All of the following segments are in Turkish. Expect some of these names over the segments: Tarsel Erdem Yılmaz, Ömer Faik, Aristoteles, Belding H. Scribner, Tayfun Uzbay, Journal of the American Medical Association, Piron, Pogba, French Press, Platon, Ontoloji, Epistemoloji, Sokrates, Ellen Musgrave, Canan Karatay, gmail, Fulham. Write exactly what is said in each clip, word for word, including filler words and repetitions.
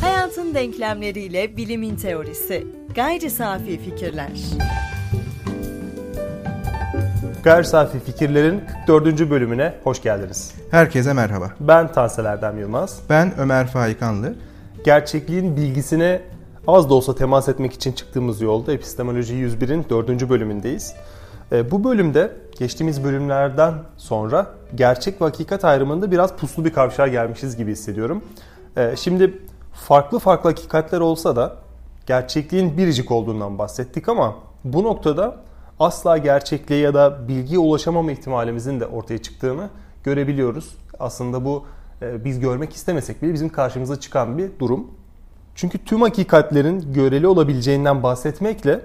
Hayatın denklemleriyle bilimin teorisi. Gayri safi fikirler. Gayri safi fikirlerin kırk dördüncü bölümüne hoş geldiniz. Herkese merhaba. Ben Tarsel Erdem Yılmaz. Ben Ömer Faik. Gerçekliğin bilgisine az da olsa temas etmek için çıktığımız yolda Epistemoloji yüz birin dördüncü bölümündeyiz. Bu bölümde geçtiğimiz bölümlerden sonra gerçek ve hakikat ayrımında biraz puslu bir kavşağa gelmişiz gibi hissediyorum. Şimdi farklı farklı hakikatler olsa da gerçekliğin biricik olduğundan bahsettik ama bu noktada asla gerçekliğe ya da bilgiye ulaşamama ihtimalimizin de ortaya çıktığını görebiliyoruz. Aslında bu biz görmek istemesek bile bizim karşımıza çıkan bir durum. Çünkü tüm hakikatlerin göreli olabileceğinden bahsetmekle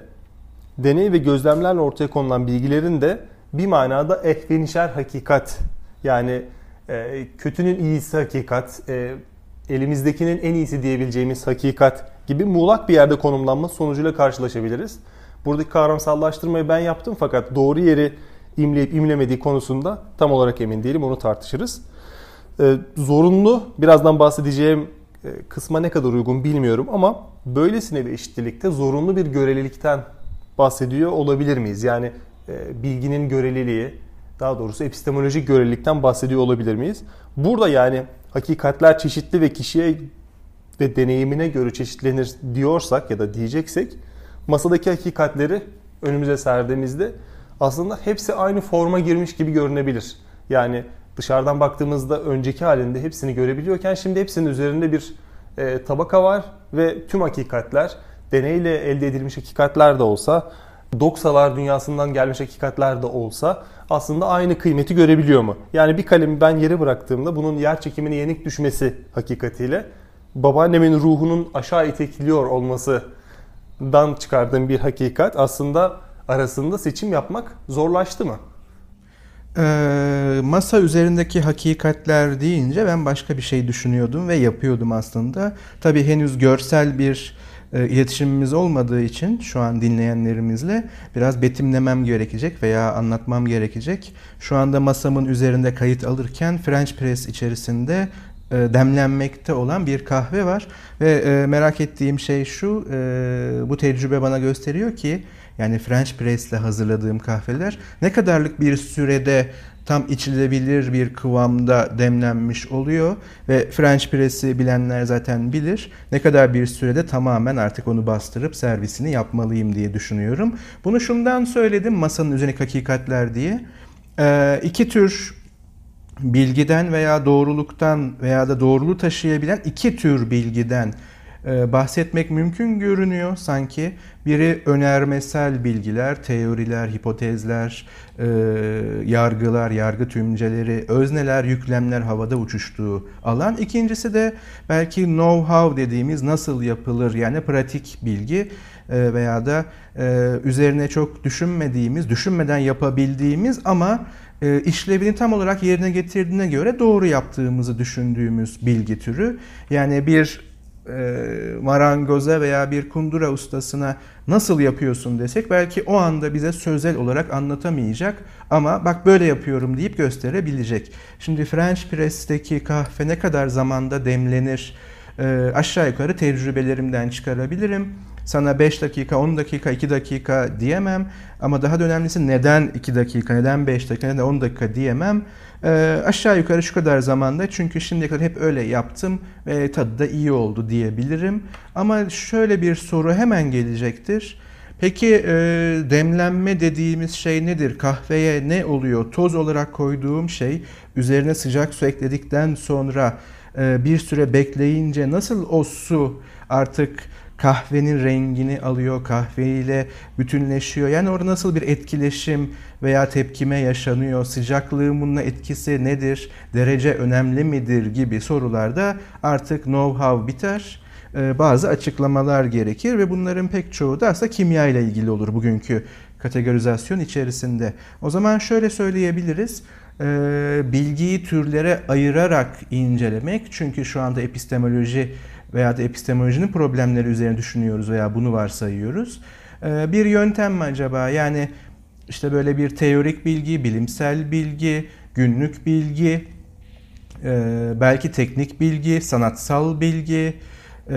deney ve gözlemlerle ortaya konulan bilgilerin de bir manada ehvenişer hakikat, yani e, kötünün iyisi hakikat, e, elimizdekinin en iyisi diyebileceğimiz hakikat gibi muğlak bir yerde konumlanma sonucuyla karşılaşabiliriz. Buradaki kavramsallaştırmayı ben yaptım fakat doğru yeri imleyip imlemediği konusunda tam olarak emin değilim, onu tartışırız. E, zorunlu, birazdan bahsedeceğim e, kısma ne kadar uygun bilmiyorum ama böylesine bir eşitlikte zorunlu bir görelilikten bahsediyor olabilir miyiz? Yani e, bilginin göreliliği, daha doğrusu epistemolojik görelilikten bahsediyor olabilir miyiz? Burada yani hakikatler çeşitli ve kişiye ve deneyimine göre çeşitlenir diyorsak ya da diyeceksek, masadaki hakikatleri önümüze serdiğimizde aslında hepsi aynı forma girmiş gibi görünebilir. Yani dışarıdan baktığımızda önceki halinde hepsini görebiliyorken şimdi hepsinin üzerinde bir e, tabaka var ve tüm hakikatler, deneyle elde edilmiş hakikatler de olsa, doksalar dünyasından gelmiş hakikatler de olsa aslında aynı kıymeti görebiliyor mu? Yani bir kalemi ben yere bıraktığımda bunun yer çekimine yenik düşmesi hakikatiyle babaannemin ruhunun aşağı itekliyor olmasından çıkardığım bir hakikat aslında arasında seçim yapmak zorlaştı mı? E, masa üzerindeki hakikatler deyince ben başka bir şey düşünüyordum ve yapıyordum aslında. Tabii henüz görsel bir İletişimimiz olmadığı için şu an dinleyenlerimizle biraz betimlemem gerekecek veya anlatmam gerekecek. Şu anda masamın üzerinde kayıt alırken French Press içerisinde demlenmekte olan bir kahve var. Ve merak ettiğim şey şu, bu tecrübe bana gösteriyor ki yani French Press ile hazırladığım kahveler ne kadarlık bir sürede tam içilebilir bir kıvamda demlenmiş oluyor ve French Press'i bilenler zaten bilir. Ne kadar bir sürede tamamen artık onu bastırıp servisini yapmalıyım diye düşünüyorum. Bunu şundan söyledim, masanın üzerindeki hakikatler diye. Ee, iki tür bilgiden veya doğruluktan veya da doğruluğu taşıyabilen iki tür bilgiden e, bahsetmek mümkün görünüyor sanki. Biri önermesel bilgiler, teoriler, hipotezler, e, yargılar, yargı tümceleri, özneler, yüklemler havada uçuştuğu alan. İkincisi de belki know-how dediğimiz nasıl yapılır, yani pratik bilgi e, veya da e, üzerine çok düşünmediğimiz, düşünmeden yapabildiğimiz ama e, işlevini tam olarak yerine getirdiğine göre doğru yaptığımızı düşündüğümüz bilgi türü. Yani bir marangoza veya bir kundura ustasına nasıl yapıyorsun desek belki o anda bize sözel olarak anlatamayacak ama bak böyle yapıyorum deyip gösterebilecek. Şimdi French Press'teki kahve ne kadar zamanda demlenir e, aşağı yukarı tecrübelerimden çıkarabilirim. Sana beş dakika, on dakika, iki dakika diyemem ama daha da önemlisi neden iki dakika, neden beş dakika, neden on dakika diyemem. E, aşağı yukarı şu kadar zamanda, çünkü şimdiye kadar hep öyle yaptım ve tadı da iyi oldu diyebilirim. Ama şöyle bir soru hemen gelecektir. Peki e, demlenme dediğimiz şey nedir? Kahveye ne oluyor? Toz olarak koyduğum şey üzerine sıcak su ekledikten sonra e, bir süre bekleyince nasıl o su artık kahvenin rengini alıyor, kahveyle bütünleşiyor. Yani orada nasıl bir etkileşim veya tepkime yaşanıyor, sıcaklığın bununla etkisi nedir, derece önemli midir gibi sorularda artık know-how biter, bazı açıklamalar gerekir ve bunların pek çoğu da aslında kimya ile ilgili olur bugünkü kategorizasyon içerisinde. O zaman şöyle söyleyebiliriz. Bilgiyi türlere ayırarak incelemek, çünkü şu anda epistemoloji veya da epistemolojinin problemleri üzerine düşünüyoruz veya bunu varsayıyoruz. Bir yöntem mi acaba? Yani işte böyle bir teorik bilgi, bilimsel bilgi, günlük bilgi, e, belki teknik bilgi, sanatsal bilgi, e,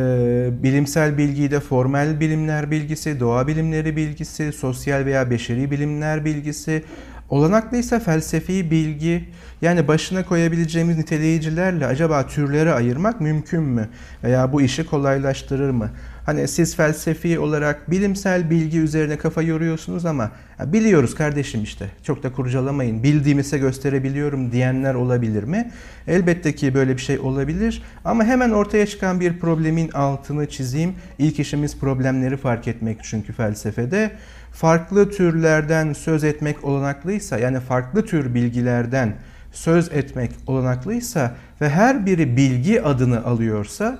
bilimsel bilgiyi de formal bilimler bilgisi, doğa bilimleri bilgisi, sosyal veya beşeri bilimler bilgisi, olanaklıysa felsefi bilgi, yani başına koyabileceğimiz niteleyicilerle acaba türlere ayırmak mümkün mü? Veya bu işi kolaylaştırır mı? Hani siz felsefi olarak bilimsel bilgi üzerine kafa yoruyorsunuz ama biliyoruz kardeşim işte, çok da kurcalamayın, bildiğimize gösterebiliyorum diyenler olabilir mi? Elbette ki böyle bir şey olabilir ama hemen ortaya çıkan bir problemin altını çizeyim. İlk işimiz problemleri fark etmek, çünkü felsefede farklı türlerden söz etmek olanaklıysa, yani farklı tür bilgilerden söz etmek olanaklıysa ve her biri bilgi adını alıyorsa,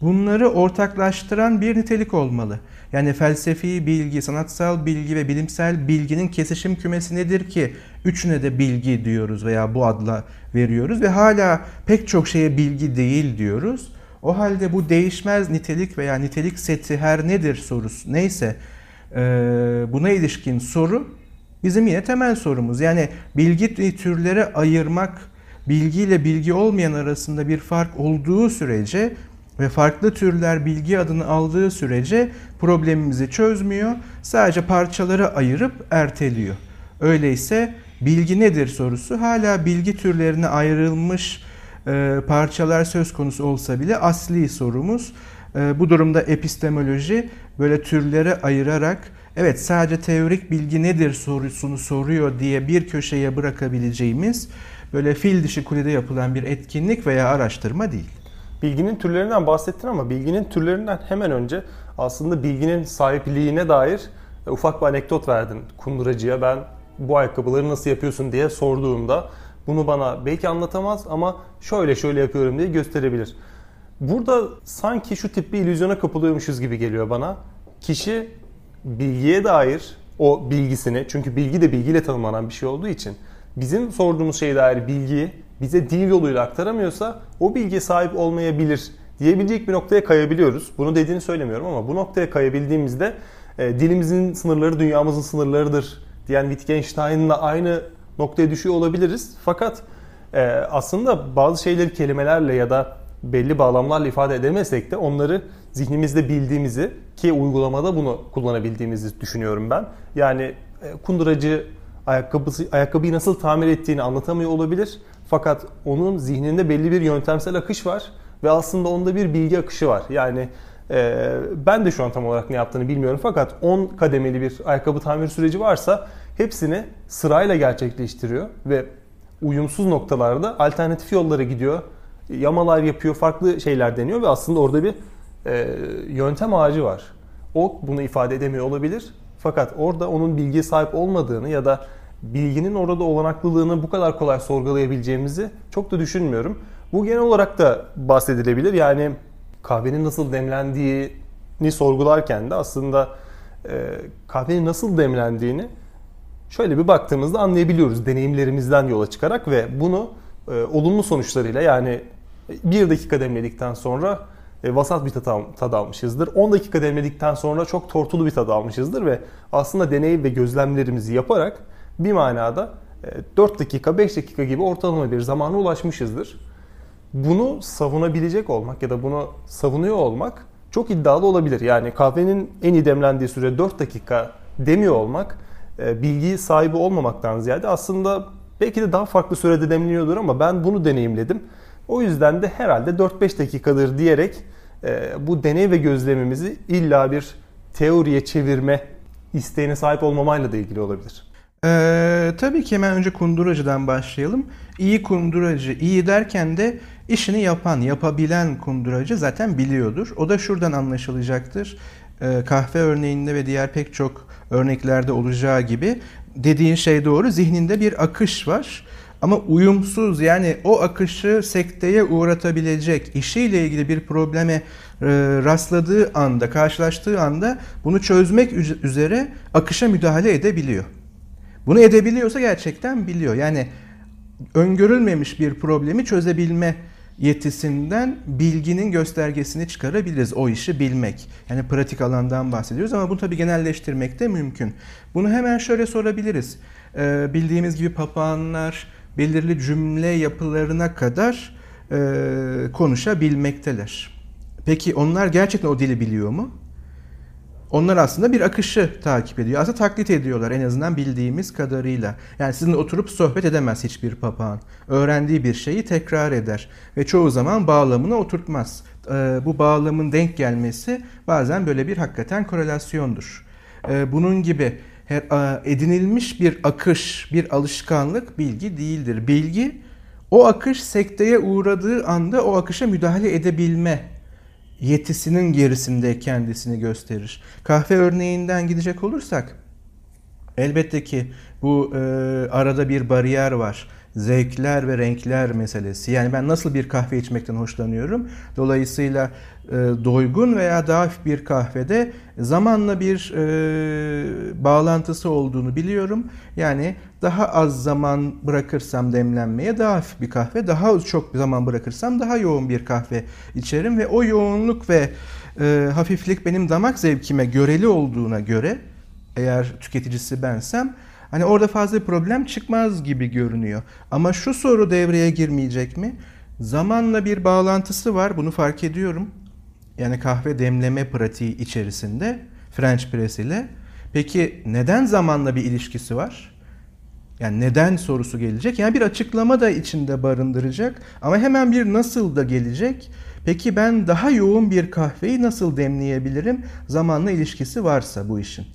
bunları ortaklaştıran bir nitelik olmalı. Yani felsefi bilgi, sanatsal bilgi ve bilimsel bilginin kesişim kümesi nedir ki üçüne de bilgi diyoruz veya bu adla veriyoruz ve hala pek çok şeye bilgi değil diyoruz. O halde bu değişmez nitelik veya nitelik seti her nedir sorusu neyse buna ilişkin soru bizim yine temel sorumuz. Yani bilgi türlere ayırmak, bilgiyle bilgi olmayan arasında bir fark olduğu sürece ve farklı türler bilgi adını aldığı sürece problemimizi çözmüyor. Sadece parçalara ayırıp erteliyor. Öyleyse bilgi nedir sorusu hala bilgi türlerine ayrılmış e, parçalar söz konusu olsa bile asli sorumuz. E, bu durumda epistemoloji böyle türlere ayırarak, evet sadece teorik bilgi nedir sorusunu soruyor diye bir köşeye bırakabileceğimiz böyle fil dişi kulede yapılan bir etkinlik veya araştırma değil. Bilginin türlerinden bahsettin ama bilginin türlerinden hemen önce aslında bilginin sahipliğine dair ufak bir anekdot verdin kunduracıya. Ben bu ayakkabıları nasıl yapıyorsun diye sorduğumda bunu bana belki anlatamaz ama şöyle şöyle yapıyorum diye gösterebilir. Burada sanki şu tip bir illüzyona kapılıyormuşuz gibi geliyor bana. Kişi bilgiye dair o bilgisini, çünkü bilgi de bilgiyle tanımlanan bir şey olduğu için bizim sorduğumuz şeye dair bilgiyi bize dil yoluyla aktaramıyorsa o bilgiye sahip olmayabilir diyebilecek bir noktaya kayabiliyoruz. Bunu dediğini söylemiyorum ama bu noktaya kayabildiğimizde e, dilimizin sınırları dünyamızın sınırlarıdır diyen Wittgenstein'la aynı noktaya düşüyor olabiliriz. Fakat e, aslında bazı şeyleri kelimelerle ya da belli bağlamlarla ifade edemesek de onları zihnimizde bildiğimizi ki uygulamada bunu kullanabildiğimizi düşünüyorum ben. Yani e, kunduracı ayakkabısı, ayakkabıyı nasıl tamir ettiğini anlatamıyor olabilir. Fakat onun zihninde belli bir yöntemsel akış var ve aslında onda bir bilgi akışı var. Yani e, ben de şu an tam olarak ne yaptığını bilmiyorum fakat on kademeli bir ayakkabı tamir süreci varsa hepsini sırayla gerçekleştiriyor ve uyumsuz noktalarda alternatif yollara gidiyor, yamalar yapıyor, farklı şeyler deniyor ve aslında orada bir e, yöntem ağacı var. O bunu ifade edemiyor olabilir fakat orada onun bilgiye sahip olmadığını ya da bilginin orada olanaklılığını bu kadar kolay sorgulayabileceğimizi çok da düşünmüyorum. Bu genel olarak da bahsedilebilir. Yani kahvenin nasıl demlendiğini sorgularken de aslında e, kahvenin nasıl demlendiğini şöyle bir baktığımızda anlayabiliyoruz deneyimlerimizden yola çıkarak ve bunu e, olumlu sonuçlarıyla, yani bir dakika demledikten sonra e, vasat bir tad almışızdır. on dakika demledikten sonra çok tortulu bir tad almışızdır ve aslında deney ve gözlemlerimizi yaparak bir manada dört dakika, beş dakika gibi ortalama bir zamana ulaşmışızdır. Bunu savunabilecek olmak ya da bunu savunuyor olmak çok iddialı olabilir. Yani kahvenin en iyi demlendiği süre dört dakika demiyor olmak, bilgiyi sahibi olmamaktan ziyade aslında belki de daha farklı sürede demleniyordur ama ben bunu deneyimledim. O yüzden de herhalde dört beş dakikadır diyerek bu deney ve gözlemimizi illa bir teoriye çevirme isteğine sahip olmamayla da ilgili olabilir. Ee, tabii ki hemen önce kunduracıdan başlayalım. İyi kunduracı, iyi derken de işini yapan, yapabilen kunduracı zaten biliyordur. O da şuradan anlaşılacaktır. Ee, kahve örneğinde ve diğer pek çok örneklerde olacağı gibi dediğin şey doğru. Zihninde bir akış var ama uyumsuz, yani o akışı sekteye uğratabilecek, işiyle ilgili bir probleme rastladığı anda, karşılaştığı anda bunu çözmek üzere akışa müdahale edebiliyor. Bunu edebiliyorsa gerçekten biliyor. Yani öngörülmemiş bir problemi çözebilme yetisinden bilginin göstergesini çıkarabiliriz. O işi bilmek. Yani pratik alandan bahsediyoruz ama bunu tabii genelleştirmek de mümkün. Bunu hemen şöyle sorabiliriz. Ee, bildiğimiz gibi papağanlar belirli cümle yapılarına kadar konuşabilmekteler. Peki onlar gerçekten o dili biliyor mu? Onlar aslında bir akışı takip ediyor. Aslında taklit ediyorlar en azından bildiğimiz kadarıyla. Yani sizinle oturup sohbet edemez hiçbir papağan. Öğrendiği bir şeyi tekrar eder ve çoğu zaman bağlamına oturtmaz. Bu bağlamın denk gelmesi bazen böyle bir hakikaten korelasyondur. Bunun gibi edinilmiş bir akış, bir alışkanlık bilgi değildir. Bilgi, o akış sekteye uğradığı anda o akışa müdahale edebilme yetisinin gerisinde kendisini gösterir. Kahve örneğinden gidecek olursak, elbette ki bu e, arada bir bariyer var. Zevkler ve renkler meselesi. Yani ben nasıl bir kahve içmekten hoşlanıyorum? Dolayısıyla e, doygun veya daha hafif bir kahvede zamanla bir e, bağlantısı olduğunu biliyorum. Yani daha az zaman bırakırsam demlenmeye daha hafif bir kahve, daha çok zaman bırakırsam daha yoğun bir kahve içerim ve o yoğunluk ve e, hafiflik benim damak zevkime göreli olduğuna göre, eğer tüketicisi bensem, hani orada fazla bir problem çıkmaz gibi görünüyor. Ama şu soru devreye girmeyecek mi? Zamanla bir bağlantısı var, bunu fark ediyorum. Yani kahve demleme pratiği içerisinde French Press ile. Peki neden zamanla bir ilişkisi var? Yani neden sorusu gelecek. Yani bir açıklama da içinde barındıracak ama hemen bir nasıl da gelecek. Peki ben daha yoğun bir kahveyi nasıl demleyebilirim? Zamanla ilişkisi varsa bu işin.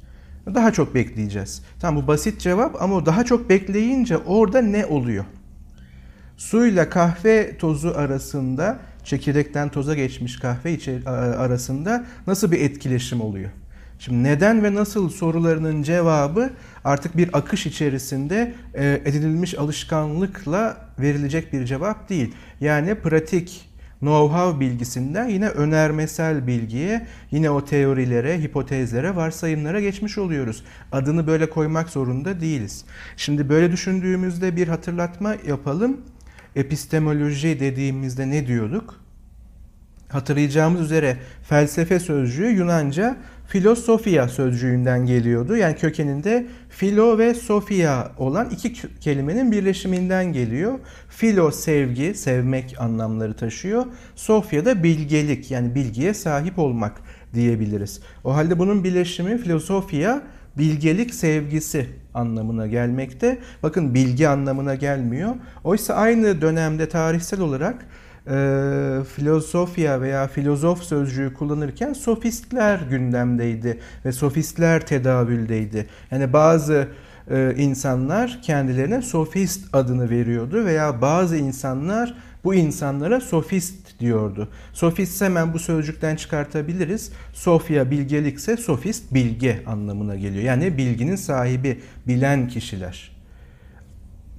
Daha çok bekleyeceğiz. Tamam, bu basit cevap ama daha çok bekleyince orada ne oluyor? Suyla kahve tozu arasında, çekirdekten toza geçmiş kahve arasında nasıl bir etkileşim oluyor? Şimdi neden ve nasıl sorularının cevabı artık bir akış içerisinde edinilmiş alışkanlıkla verilecek bir cevap değil. Yani pratik know-how bilgisinden yine önermesel bilgiye, yine o teorilere, hipotezlere, varsayımlara geçmiş oluyoruz. Adını böyle koymak zorunda değiliz. Şimdi böyle düşündüğümüzde bir hatırlatma yapalım. Epistemoloji dediğimizde ne diyorduk? Hatırlayacağımız üzere felsefe sözcüğü Yunanca filosofia sözcüğünden geliyordu. Yani kökeninde filo ve sofia olan iki kelimenin birleşiminden geliyor. Filo sevgi, sevmek anlamları taşıyor. Sofia da bilgelik, yani bilgiye sahip olmak diyebiliriz. O halde bunun birleşimi filosofia, bilgelik sevgisi anlamına gelmekte. Bakın bilgi anlamına gelmiyor. Oysa aynı dönemde tarihsel olarak E, filozofya veya filozof sözcüğü kullanırken sofistler gündemdeydi ve sofistler tedavüldeydi. Yani bazı e, insanlar kendilerine sofist adını veriyordu veya bazı insanlar bu insanlara sofist diyordu. Sofist hemen bu sözcükten çıkartabiliriz. Sofya bilgelikse sofist bilge anlamına geliyor. Yani bilginin sahibi, bilen kişiler.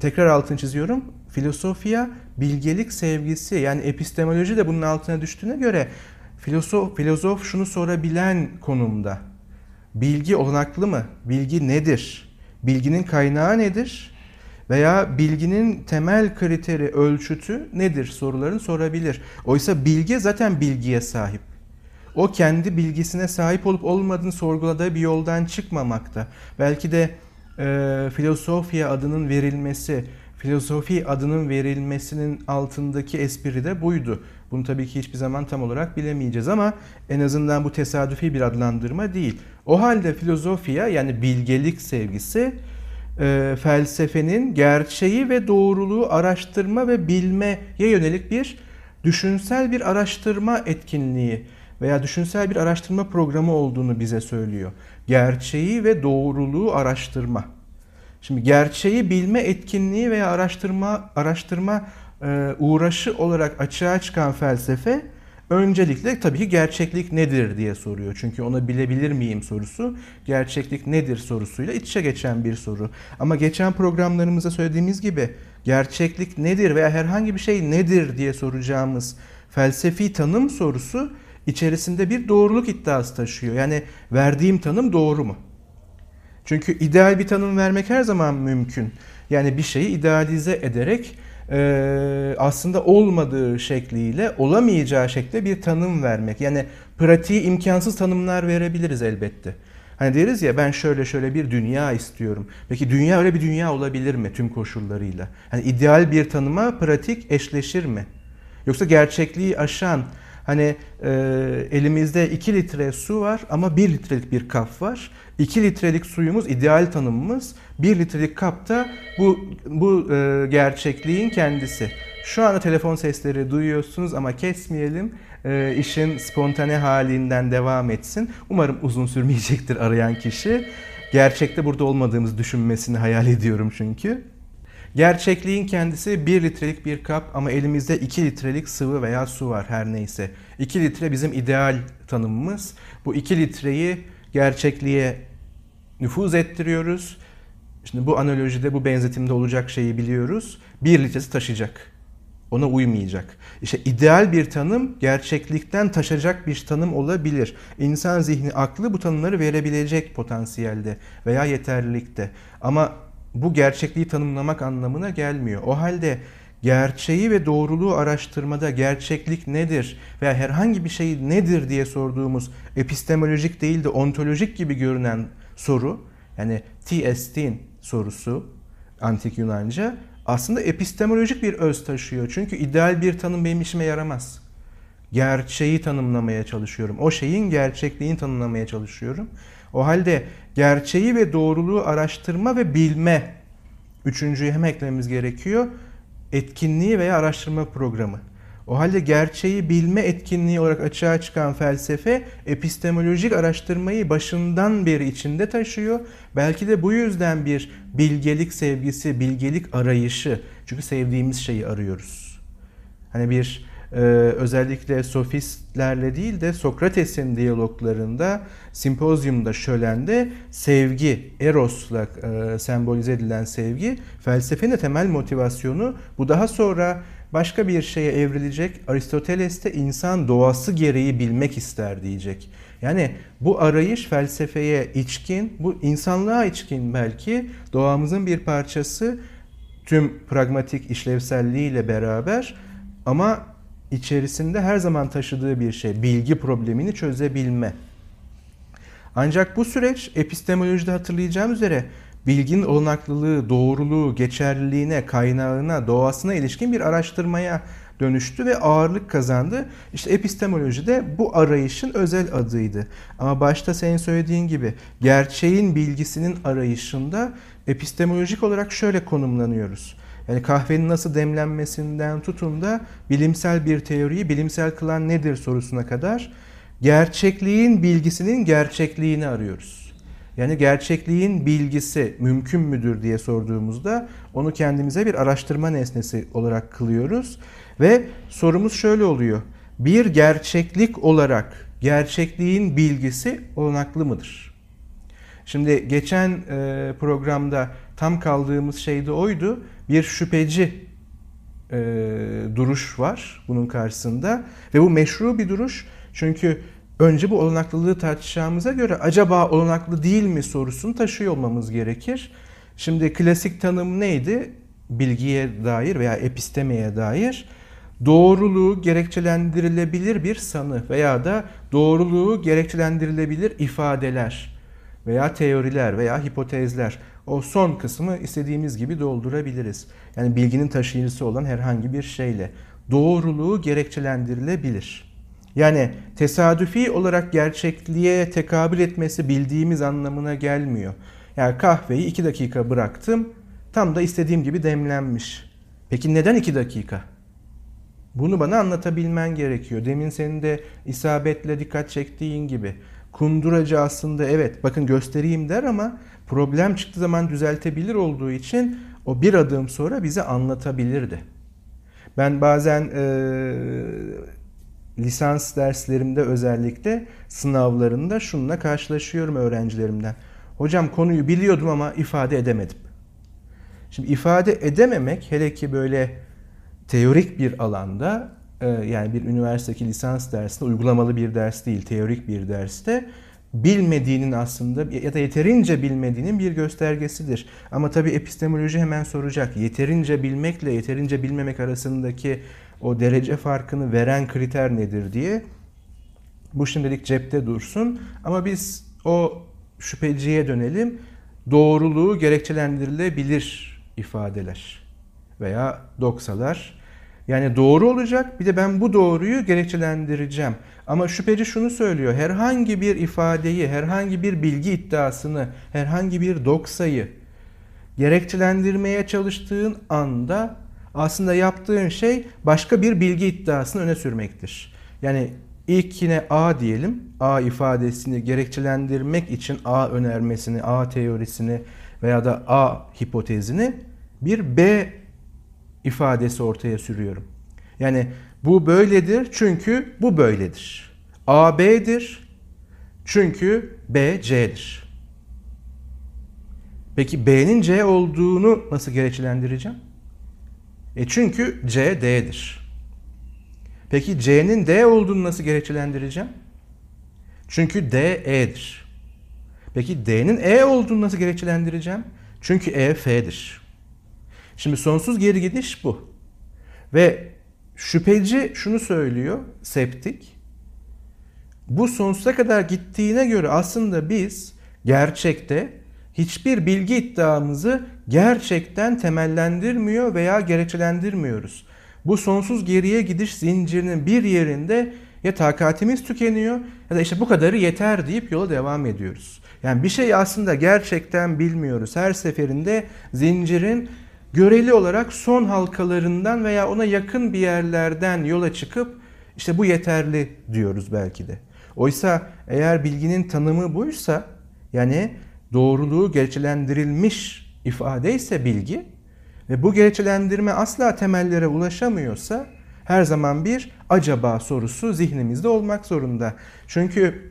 Tekrar altını çiziyorum. Filosofya, bilgelik sevgisi, yani epistemoloji de bunun altına düştüğüne göre filozof, filozof şunu sorabilen konumda. Bilgi olanaklı mı? Bilgi nedir? Bilginin kaynağı nedir? Veya bilginin temel kriteri, ölçütü nedir sorularını sorabilir. Oysa bilge zaten bilgiye sahip. O kendi bilgisine sahip olup olmadığını sorguladığı bir yoldan çıkmamakta. Belki de e, filosofya adının verilmesi, filozofi adının verilmesinin altındaki espri de buydu. Bunu tabii ki hiçbir zaman tam olarak bilemeyeceğiz ama en azından bu tesadüfi bir adlandırma değil. O halde filozofya, yani bilgelik sevgisi, e, felsefenin gerçeği ve doğruluğu araştırma ve bilmeye yönelik bir düşünsel bir araştırma etkinliği veya düşünsel bir araştırma programı olduğunu bize söylüyor. Gerçeği ve doğruluğu araştırma. Şimdi gerçeği bilme etkinliği veya araştırma araştırma e, uğraşı olarak açığa çıkan felsefe öncelikle tabii ki gerçeklik nedir diye soruyor. Çünkü ona bilebilir miyim sorusu, gerçeklik nedir sorusuyla iç içe geçen bir soru. Ama geçen programlarımızda söylediğimiz gibi gerçeklik nedir veya herhangi bir şey nedir diye soracağımız felsefi tanım sorusu içerisinde bir doğruluk iddiası taşıyor. Yani verdiğim tanım doğru mu? Çünkü ideal bir tanım vermek her zaman mümkün. Yani bir şeyi idealize ederek e, aslında olmadığı şekliyle, olamayacağı şekilde bir tanım vermek. Yani pratiği imkansız tanımlar verebiliriz elbette. Hani deriz ya, ben şöyle şöyle bir dünya istiyorum. Peki dünya öyle bir dünya olabilir mi tüm koşullarıyla? Hani ideal bir tanıma pratik eşleşir mi? Yoksa gerçekliği aşan, hani e, elimizde iki litre su var ama bir litrelik bir kap var. iki litrelik suyumuz ideal tanımımız, bir litrelik kapta bu, bu e, gerçekliğin kendisi. Şu anda telefon sesleri duyuyorsunuz ama kesmeyelim. E, işin spontane halinden devam etsin. Umarım uzun sürmeyecektir arayan kişi. Gerçekte burada olmadığımızı düşünmesini hayal ediyorum çünkü. Gerçekliğin kendisi bir litrelik bir kap ama elimizde iki litrelik sıvı veya su var, her neyse. iki litre bizim ideal tanımımız. Bu iki litreyi gerçekliğe nüfuz ettiriyoruz. Şimdi bu analojide, bu benzetimde olacak şeyi biliyoruz. bir litresi taşacak. Ona uymayacak. İşte ideal bir tanım gerçeklikten taşacak bir tanım olabilir. İnsan zihni, aklı bu tanımları verebilecek potansiyelde veya yeterlilikte. Ama bu gerçekliği tanımlamak anlamına gelmiyor. O halde gerçeği ve doğruluğu araştırmada gerçeklik nedir veya herhangi bir şey nedir diye sorduğumuz epistemolojik değil de ontolojik gibi görünen soru, yani teistin sorusu antik Yunanca, aslında epistemolojik bir öz taşıyor. Çünkü ideal bir tanım benim işime yaramaz. Gerçeği tanımlamaya çalışıyorum. O şeyin gerçekliğini tanımlamaya çalışıyorum. O halde gerçeği ve doğruluğu araştırma ve bilme, üçüncüyü hem eklememiz gerekiyor, etkinliği veya araştırma programı. O halde gerçeği bilme etkinliği olarak açığa çıkan felsefe, epistemolojik araştırmayı başından beri içinde taşıyor. Belki de bu yüzden bir bilgelik sevgisi, bilgelik arayışı. Çünkü sevdiğimiz şeyi arıyoruz. Hani bir e, özellikle sofistlerle değil de Sokrates'in diyaloglarında, simpozyumda, şölende sevgi, erosla e, sembolize edilen sevgi, felsefenin de temel motivasyonu. Bu daha sonra başka bir şeye evrilecek. Aristoteles de insan doğası gereği bilmek ister diyecek. Yani bu arayış felsefeye içkin, bu insanlığa içkin belki, doğamızın bir parçası tüm pragmatik işlevselliğiyle beraber, ama içerisinde her zaman taşıdığı bir şey, bilgi problemini çözebilme. Ancak bu süreç epistemolojide hatırlayacağım üzere bilginin olanaklılığı, doğruluğu, geçerliliğine, kaynağına, doğasına ilişkin bir araştırmaya dönüştü ve ağırlık kazandı. İşte epistemoloji de bu arayışın özel adıydı. Ama başta senin söylediğin gibi gerçeğin bilgisinin arayışında epistemolojik olarak şöyle konumlanıyoruz. Yani kahvenin nasıl demlenmesinden tutun da bilimsel bir teoriyi bilimsel kılan nedir sorusuna kadar gerçekliğin bilgisinin gerçekliğini arıyoruz. Yani gerçekliğin bilgisi mümkün müdür diye sorduğumuzda onu kendimize bir araştırma nesnesi olarak kılıyoruz. Ve sorumuz şöyle oluyor. Bir gerçeklik olarak gerçekliğin bilgisi olanaklı mıdır? Şimdi geçen programda tam kaldığımız şey de oydu. Bir şüpheci duruş var bunun karşısında ve bu meşru bir duruş çünkü önce bu olanaklılığı tartışacağımıza göre acaba olanaklı değil mi sorusunu taşıyor olmamız gerekir. Şimdi klasik tanım neydi? Bilgiye dair veya epistemeye dair doğruluğu gerekçelendirilebilir bir sanı veya da doğruluğu gerekçelendirilebilir ifadeler veya teoriler veya hipotezler. O son kısmı istediğimiz gibi doldurabiliriz. Yani bilginin taşıyıcısı olan herhangi bir şeyle doğruluğu gerekçelendirilebilir. Yani tesadüfi olarak gerçekliğe tekabül etmesi bildiğimiz anlamına gelmiyor. Yani kahveyi iki dakika bıraktım, tam da istediğim gibi demlenmiş. Peki neden iki dakika? Bunu bana anlatabilmen gerekiyor. Demin senin de isabetle dikkat çektiğin gibi. Kunduracı aslında evet, bakın göstereyim der ama problem çıktığı zaman düzeltebilir olduğu için o bir adım sonra bize anlatabilirdi. Ben bazen... Ee, lisans derslerimde özellikle sınavlarında şununla karşılaşıyorum öğrencilerimden. Hocam konuyu biliyordum ama ifade edemedim. Şimdi ifade edememek, hele ki böyle teorik bir alanda, yani bir üniversitedeki lisans dersinde uygulamalı bir ders değil, teorik bir derste bilmediğinin aslında ya da yeterince bilmediğinin bir göstergesidir. Ama tabii epistemoloji hemen soracak. Yeterince bilmekle yeterince bilmemek arasındaki o derece farkını veren kriter nedir diye. Bu şimdilik cepte dursun ama biz o şüpheciye dönelim. Doğruluğu gerekçelendirilebilir ifadeler veya doksalar Yani doğru olacak, bir de ben bu doğruyu gerekçelendireceğim. Ama şüpheci şunu söylüyor, herhangi bir ifadeyi, herhangi bir bilgi iddiasını, herhangi bir doksayı gerekçelendirmeye çalıştığın anda aslında yaptığın şey başka bir bilgi iddiasını öne sürmektir. Yani ilk yine A diyelim, A ifadesini gerekçelendirmek için A önermesini, A teorisini veya da A hipotezini bir B ifadesi ortaya sürüyorum. Yani bu böyledir çünkü bu böyledir. A B'dir çünkü B C'dir. Peki B'nin C olduğunu nasıl gerekçelendireceğim? E çünkü C D'dir. Peki C'nin D olduğunu nasıl gerekçelendireceğim? Çünkü D E'dir. Peki D'nin E olduğunu nasıl gerekçelendireceğim? Çünkü E F'dir. Şimdi sonsuz geri gidiş bu. Ve şüpheci şunu söylüyor, septik. Bu sonsuza kadar gittiğine göre aslında biz gerçekte hiçbir bilgi iddiamızı gerçekten temellendirmiyor veya gerekçelendirmiyoruz. Bu sonsuz geriye gidiş zincirinin bir yerinde ya takatimiz tükeniyor ya da işte bu kadarı yeter deyip yola devam ediyoruz. Yani bir şeyi aslında gerçekten bilmiyoruz. Her seferinde zincirin göreli olarak son halkalarından veya ona yakın bir yerlerden yola çıkıp işte bu yeterli diyoruz belki de. Oysa eğer bilginin tanımı buysa, yani doğruluğu gerekçelendirilmiş ifade ise bilgi ve bu gerekçelendirme asla temellere ulaşamıyorsa her zaman bir acaba sorusu zihnimizde olmak zorunda. Çünkü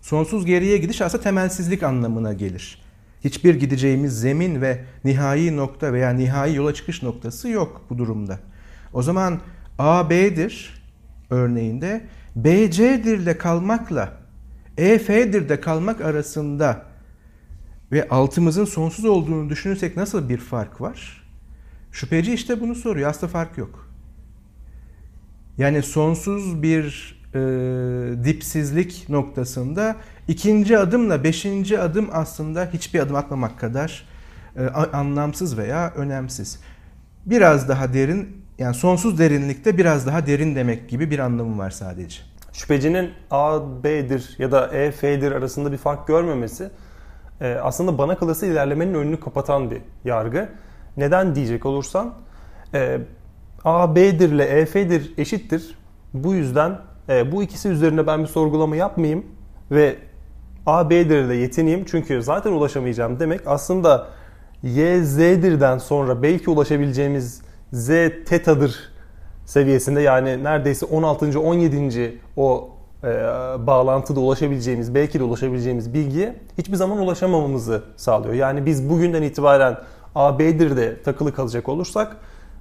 sonsuz geriye gidiş aslında temelsizlik anlamına gelir. Hiçbir gideceğimiz zemin ve nihai nokta veya nihai yola çıkış noktası yok bu durumda. O zaman A B'dir örneğinde B C'dir de kalmakla E F'dir de kalmak arasında ve altımızın sonsuz olduğunu düşünürsek nasıl bir fark var? Şüpheci işte bunu soruyor. Aslında fark yok. Yani sonsuz bir e, dipsizlik noktasında ikinci adımla beşinci adım aslında hiçbir adım atmamak kadar e, anlamsız veya önemsiz. Biraz daha derin, yani sonsuz derinlikte biraz daha derin demek gibi bir anlamı var sadece. Şüphecinin A, B'dir ya da E, F'dir arasında bir fark görmemesi aslında bana kalırsa ilerlemenin önünü kapatan bir yargı. Neden diyecek olursan A, B'dir ile E, F'dir eşittir. Bu yüzden bu ikisi üzerine ben bir sorgulama yapmayayım ve A, B'dir ile yetineyim. Çünkü zaten ulaşamayacağım demek aslında Y, Z'dirden sonra belki ulaşabileceğimiz Z, tetadır seviyesinde, yani neredeyse on altıncı on yedinci o E, bağlantıda ulaşabileceğimiz, belki de ulaşabileceğimiz bilgiye hiçbir zaman ulaşamamamızı sağlıyor. Yani biz bugünden itibaren A B'dir de takılı kalacak olursak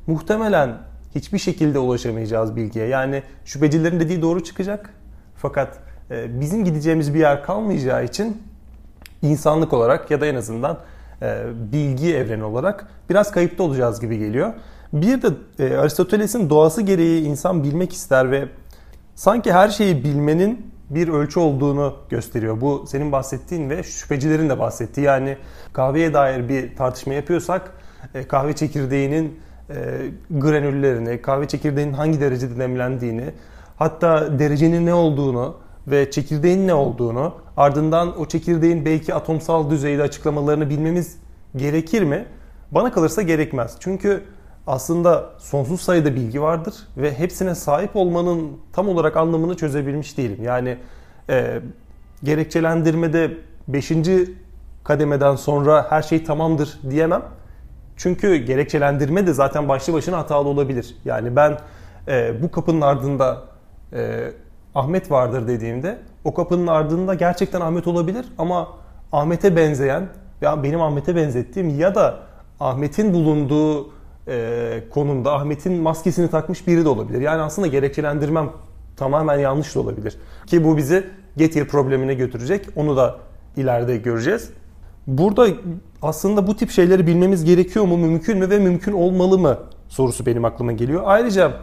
muhtemelen hiçbir şekilde ulaşamayacağız bilgiye. Yani şüphecilerin dediği doğru çıkacak. Fakat e, bizim gideceğimiz bir yer kalmayacağı için insanlık olarak ya da en azından e, bilgi evreni olarak biraz kayıpta olacağız gibi geliyor. Bir de e, Aristoteles'in doğası gereği insan bilmek ister ve sanki her şeyi bilmenin bir ölçü olduğunu gösteriyor. Bu senin bahsettiğin ve şüphecilerin de bahsettiği. Yani kahveye dair bir tartışma yapıyorsak kahve çekirdeğinin granüllerini, kahve çekirdeğinin hangi derecede demlendiğini, hatta derecenin ne olduğunu ve çekirdeğin ne olduğunu, ardından o çekirdeğin belki atomsal düzeyde açıklamalarını bilmemiz gerekir mi? Bana kalırsa gerekmez. Çünkü aslında sonsuz sayıda bilgi vardır ve hepsine sahip olmanın tam olarak anlamını çözebilmiş değilim. Yani e, gerekçelendirmede beşinci kademeden sonra her şey tamamdır diyemem. Çünkü gerekçelendirme de zaten başlı başına hatalı olabilir. Yani ben e, bu kapının ardında e, Ahmet vardır dediğimde o kapının ardında gerçekten Ahmet olabilir ama Ahmet'e benzeyen, benim Ahmet'e benzettiğim ya da Ahmet'in bulunduğu konumda Ahmet'in maskesini takmış biri de olabilir. Yani aslında gerekçelendirmem tamamen yanlış da olabilir. Ki bu bizi getir problemine götürecek. Onu da ileride göreceğiz. Burada aslında bu tip şeyleri bilmemiz gerekiyor mu, mümkün mü ve mümkün olmalı mı sorusu benim aklıma geliyor. Ayrıca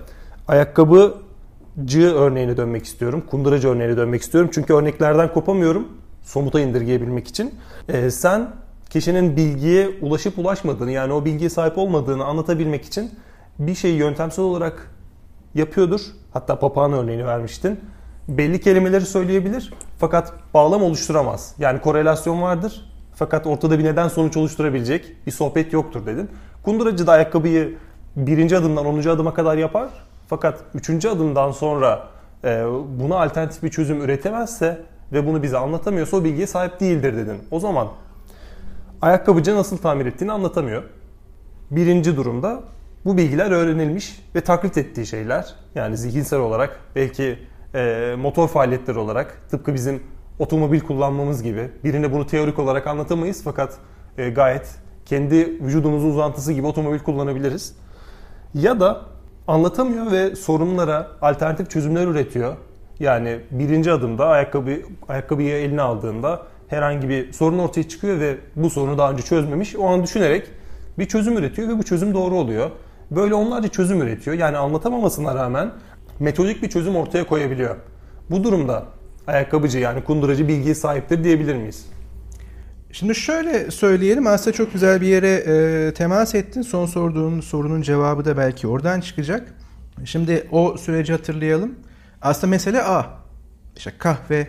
ayakkabıcı örneğine dönmek istiyorum. Kunduracı örneğine dönmek istiyorum. Çünkü örneklerden kopamıyorum somuta indirgeyebilmek için. Ee, sen kişinin bilgiye ulaşıp ulaşmadığını, yani o bilgiye sahip olmadığını anlatabilmek için bir şeyi yöntemsel olarak yapıyordur. Hatta papağan örneğini vermiştin. Belli kelimeleri söyleyebilir fakat bağlam oluşturamaz. Yani korelasyon vardır fakat ortada bir neden sonuç oluşturabilecek bir sohbet yoktur dedin. Kunduracı da ayakkabıyı birinci adımdan onuncu adıma kadar yapar. Fakat üçüncü adımdan sonra buna alternatif bir çözüm üretemezse ve bunu bize anlatamıyorsa o bilgiye sahip değildir dedin. O zaman ayakkabıcı nasıl tamir ettiğini anlatamıyor. Birinci durumda bu bilgiler öğrenilmiş ve taklit ettiği şeyler, yani zihinsel olarak belki e, motor faaliyetleri olarak, tıpkı bizim otomobil kullanmamız gibi birine bunu teorik olarak anlatamayız fakat e, gayet kendi vücudumuzun uzantısı gibi otomobil kullanabiliriz. Ya da anlatamıyor ve sorunlara alternatif çözümler üretiyor. Yani birinci adımda ayakkabı, ayakkabıyı eline aldığında herhangi bir sorun ortaya çıkıyor ve bu sorunu daha önce çözmemiş. O an düşünerek bir çözüm üretiyor ve bu çözüm doğru oluyor. Böyle onlarca çözüm üretiyor. Yani anlatamamasına rağmen metodik bir çözüm ortaya koyabiliyor. Bu durumda ayakkabıcı, yani kunduracı bilgiye sahiptir diyebilir miyiz? Şimdi şöyle söyleyelim, aslında çok güzel bir yere e, temas ettin. Son sorduğun sorunun cevabı da belki oradan çıkacak. Şimdi o süreci hatırlayalım. Aslında mesele A. İşte kahve,